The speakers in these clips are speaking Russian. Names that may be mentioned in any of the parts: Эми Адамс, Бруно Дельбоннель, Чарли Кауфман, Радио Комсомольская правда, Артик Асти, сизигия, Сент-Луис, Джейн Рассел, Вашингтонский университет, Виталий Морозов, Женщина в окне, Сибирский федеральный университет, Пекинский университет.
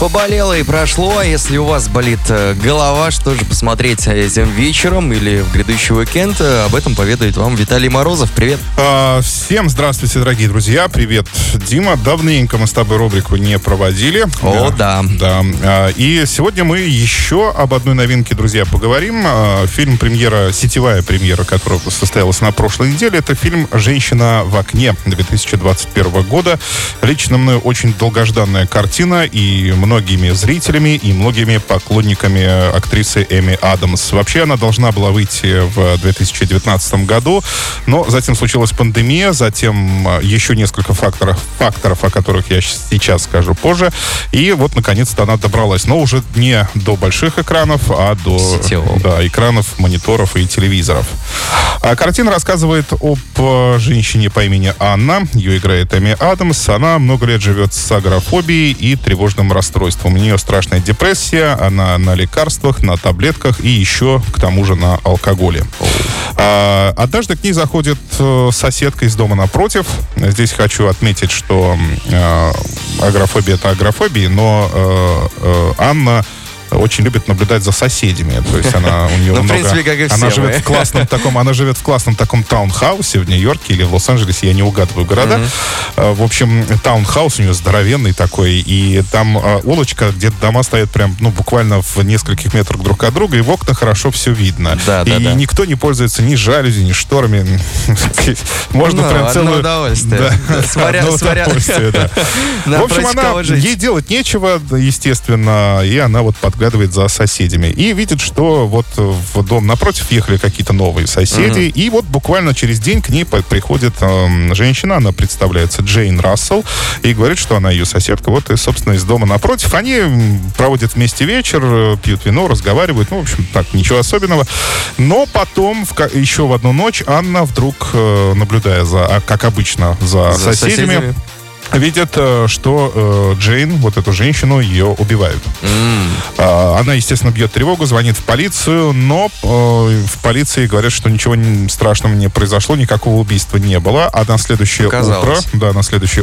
Поболело и прошло. Если у вас болит голова, что же посмотреть этим вечером или в грядущий уикенд, об этом поведает вам Виталий Морозов. Привет. Всем здравствуйте, дорогие друзья. Привет, Дима. Давненько мы с тобой рубрику не проводили. О, да. И сегодня мы еще об одной новинке, друзья, поговорим. Фильм премьера, сетевая премьера, которая состоялась на прошлой неделе. Это фильм «Женщина в окне» 2021 года. Лично мною очень долгожданная картина и многими зрителями и многими поклонниками актрисы Эми Адамс. Вообще она должна была выйти в 2019 году, но затем случилась пандемия, затем еще несколько факторов, о которых я сейчас скажу позже. И вот, наконец-то, она добралась. Но уже не до больших экранов, а до экранов, мониторов и телевизоров. Картина рассказывает об женщине по имени Анна. Ее играет Эми Адамс. Она много лет живет с агорафобией и тревожным расстройством. У нее страшная депрессия. Она на лекарствах, на таблетках и еще, к тому же, на алкоголе. Однажды к ней заходит соседка из дома напротив. Здесь хочу отметить, что агорафобия — это агорафобия, но Анна очень любит наблюдать за соседями. То есть она у нее много... принципе, как и все. Она живет в классном таком таунхаусе в Нью-Йорке или в Лос-Анджелесе, я не угадываю города. В общем, таунхаус у нее здоровенный такой, и там улочка, где дома стоят прям, буквально в нескольких метрах друг от друга, и в окна хорошо все видно. И никто не пользуется ни жалюзи, ни шторами. Можно прям целую... Одно удовольствие. Одно удовольствие, да. В общем, ей делать нечего, естественно, и она вот подглядывает за соседями. И видит, что вот в дом напротив ехали какие-то новые соседи. И вот буквально через день к ней приходит женщина, она представляется Джейн Рассел, и говорит, что она ее соседка. Вот и, собственно, из дома напротив. Они проводят вместе вечер, пьют вино, разговаривают. В общем, так, ничего особенного. Но потом, еще в одну ночь, Анна вдруг, наблюдая, как обычно, за соседями, видят, что Джейн, вот эту женщину, ее убивают. Она, естественно, бьет тревогу, звонит в полицию, но в полиции говорят, что ничего страшного не произошло, никакого убийства не было. А на следующее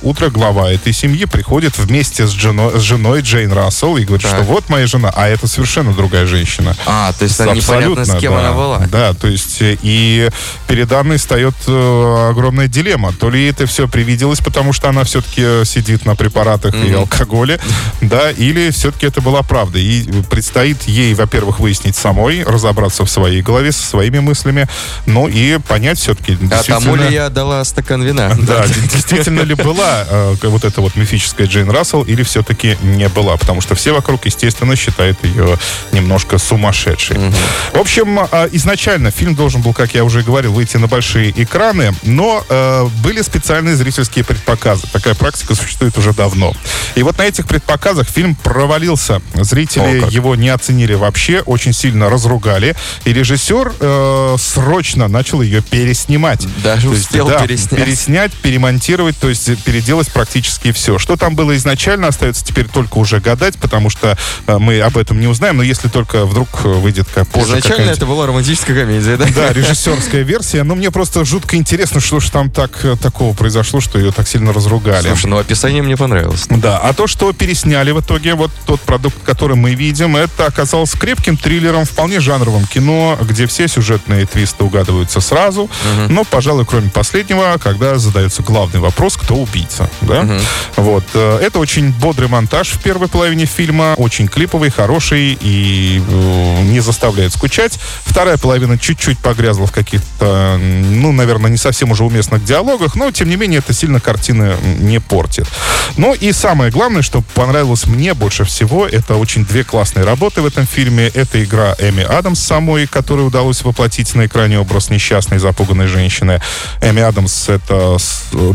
утро глава этой семьи приходит вместе с женой Джейн Рассел и говорит, что вот моя жена, а это совершенно другая женщина. То есть непонятно, с кем она была. Да, то есть и перед Анной встает огромная дилемма. То ли это все привиделось, потому что она все-таки сидит на препаратах и алкоголе, или все-таки это была правда. И предстоит ей, во-первых, выяснить самой, разобраться в своей голове, со своими мыслому, и понять все-таки, действительно... тому ли я дала стакан вина? Да, действительно ли была вот эта вот мифическая Джейн Рассел, или все-таки не была, потому что все вокруг, естественно, считают ее немножко сумасшедшей. В общем, изначально фильм должен был, как я уже говорил, выйти на большие экраны, но были специальные зрительские предпоказы. Такая практика существует уже давно. И вот на этих предпоказах фильм провалился. Зрители его не оценили вообще, очень сильно разругали. И режиссер срочно начал ее переснимать. Даже успел переснять, перемонтировать, то есть переделать практически все. Что там было изначально, остается теперь только уже гадать, потому что мы об этом не узнаем, но если только вдруг выйдет как позже. Изначально это была романтическая комедия, да? Да, режиссерская версия. Но мне просто жутко интересно, что же там такого произошло, что ее так сильно разругали. Слушай, описание мне понравилось. Да, а то, что пересняли в итоге, вот тот продукт, который мы видим, это оказалось крепким триллером, вполне жанровым кино, где все сюжетные твисты угадываются сразу, но, пожалуй, кроме последнего, когда задается главный вопрос, кто убийца, да? Вот. Это очень бодрый монтаж в первой половине фильма, очень клиповый, хороший и не заставляет скучать. Вторая половина чуть-чуть погрязла в каких-то, наверное, не совсем уже уместных диалогах, но, тем не менее, это сильно картины не портит. Ну и самое главное, что понравилось мне больше всего, это очень две классные работы в этом фильме. Это игра Эми Адамс самой, которой удалось воплотить на экране образ несчастной, запуганной женщины. Эми Адамс — это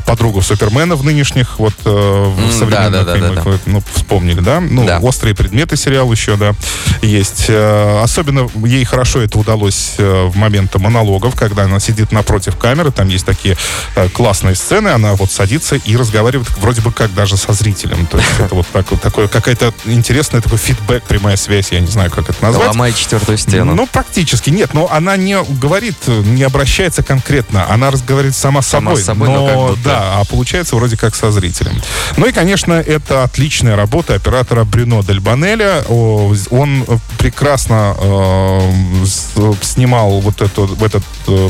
подруга Супермена в нынешних, в современных фильмах. Вспомнили, да? «Острые предметы» сериал еще, да, есть. Особенно ей хорошо это удалось в моменты монологов, когда она сидит напротив камеры, там есть такие классные сцены, она садится и разговаривает разговаривают вроде бы как даже со зрителем. То есть это вот такое, какая-то интересная такой фидбэк, прямая связь, я не знаю, как это назвать. Ломает четвертую стену. Ну, практически, нет, но она не говорит, не обращается конкретно, она разговаривает сама с собой, но как будто... Да, а получается вроде как со зрителем. Ну и, конечно, это отличная работа оператора Бруно Дельбоннеля. Он прекрасно снимал вот это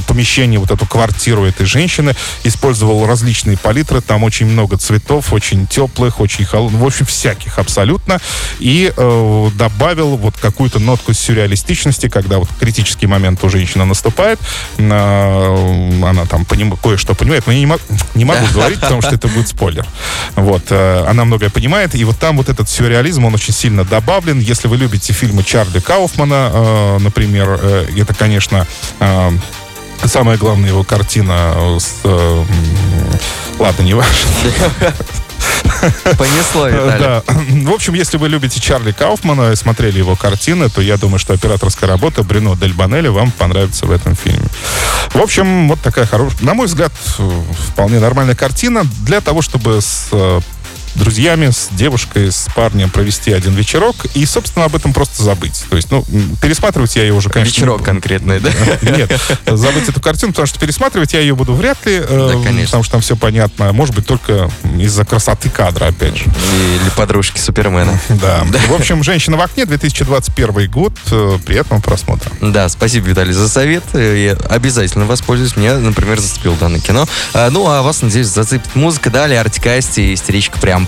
помещение, вот эту квартиру этой женщины, использовал различные палитры, там очень много цветов, очень теплых, очень холодных, в общем, всяких абсолютно, и добавил вот какую-то нотку сюрреалистичности, когда вот критический момент у женщины наступает, она там кое-что понимает, но я не могу говорить, потому что это будет спойлер. Вот, она многое понимает, и вот там вот этот сюрреализм, он очень сильно добавлен. Если вы любите фильмы Чарли Кауфмана, например, это, конечно, самая главная его картина с... Ладно, не важно. Понесло, Виталий. Да. В общем, если вы любите Чарли Кауфмана и смотрели его картины, то я думаю, что операторская работа Бруно Дельбоннеля вам понравится в этом фильме. В общем, вот такая хорошая, на мой взгляд, вполне нормальная картина для того, чтобы с друзьями, с девушкой, с парнем провести один вечерок и, собственно, об этом просто забыть. То есть, ну, пересматривать я ее уже, конечно... Вечерок конкретный, да? Нет, забыть эту картину, потому что пересматривать я ее буду вряд ли, да, потому что там все понятно. Может быть, только из-за красоты кадра, опять же. Или подружки Супермена. Да. В общем, «Женщина в окне», 2021 год. Приятного просмотра. Да, спасибо, Виталий, за совет. Я обязательно воспользуюсь. Меня, например, зацепил данное кино. Ну, а вас, надеюсь, зацепит музыка. Далее Артик Асти и «Истеричка» прям